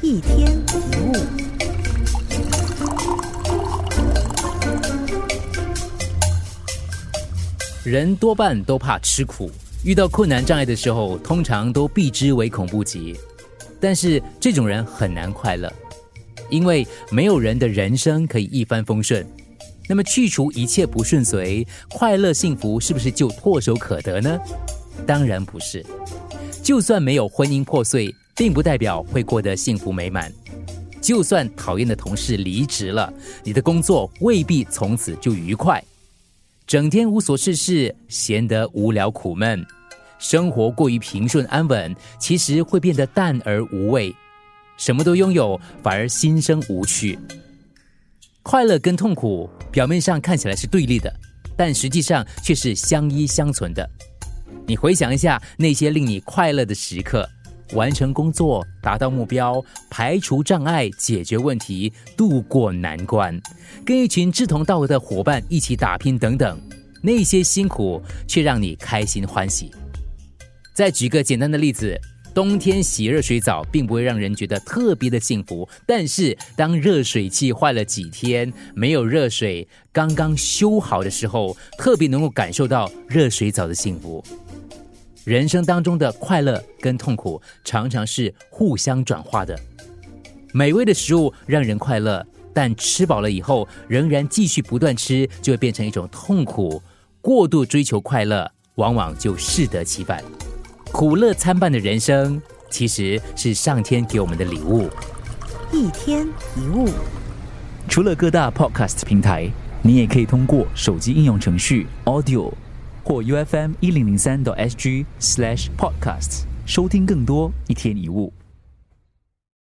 一天一物。人多半都怕吃苦，遇到困难障碍的时候，通常都避之唯恐不及。但是这种人很难快乐，因为没有人的人生可以一帆风顺。那么去除一切不顺遂，快乐幸福是不是就唾手可得呢？当然不是。就算没有婚姻破碎，并不代表会过得幸福美满。就算讨厌的同事离职了，你的工作未必从此就愉快。整天无所事事，闲得无聊苦闷，生活过于平顺安稳，其实会变得淡而无味。什么都拥有，反而心生无趣。快乐跟痛苦表面上看起来是对立的，但实际上却是相依相存的。你回想一下那些令你快乐的时刻，完成工作，达到目标，排除障碍，解决问题，度过难关，跟一群志同道合的伙伴一起打拼等等，那些辛苦却让你开心欢喜。再举个简单的例子，冬天洗热水澡并不会让人觉得特别的幸福，但是当热水器坏了几天，没有热水，刚刚修好的时候，特别能够感受到热水澡的幸福。人生当中的快乐跟痛苦常常是互相转化的。美味的食物让人快乐，但吃饱了以后仍然继续不断吃，就会变成一种痛苦。过度追求快乐，往往就适得其反。苦乐参半的人生，其实是上天给我们的礼物。一天一物。除了各大 Podcast 平台，你也可以通过手机应用程序 Audio 或 UFM 1003.SG/Podcast 收听更多一天一物。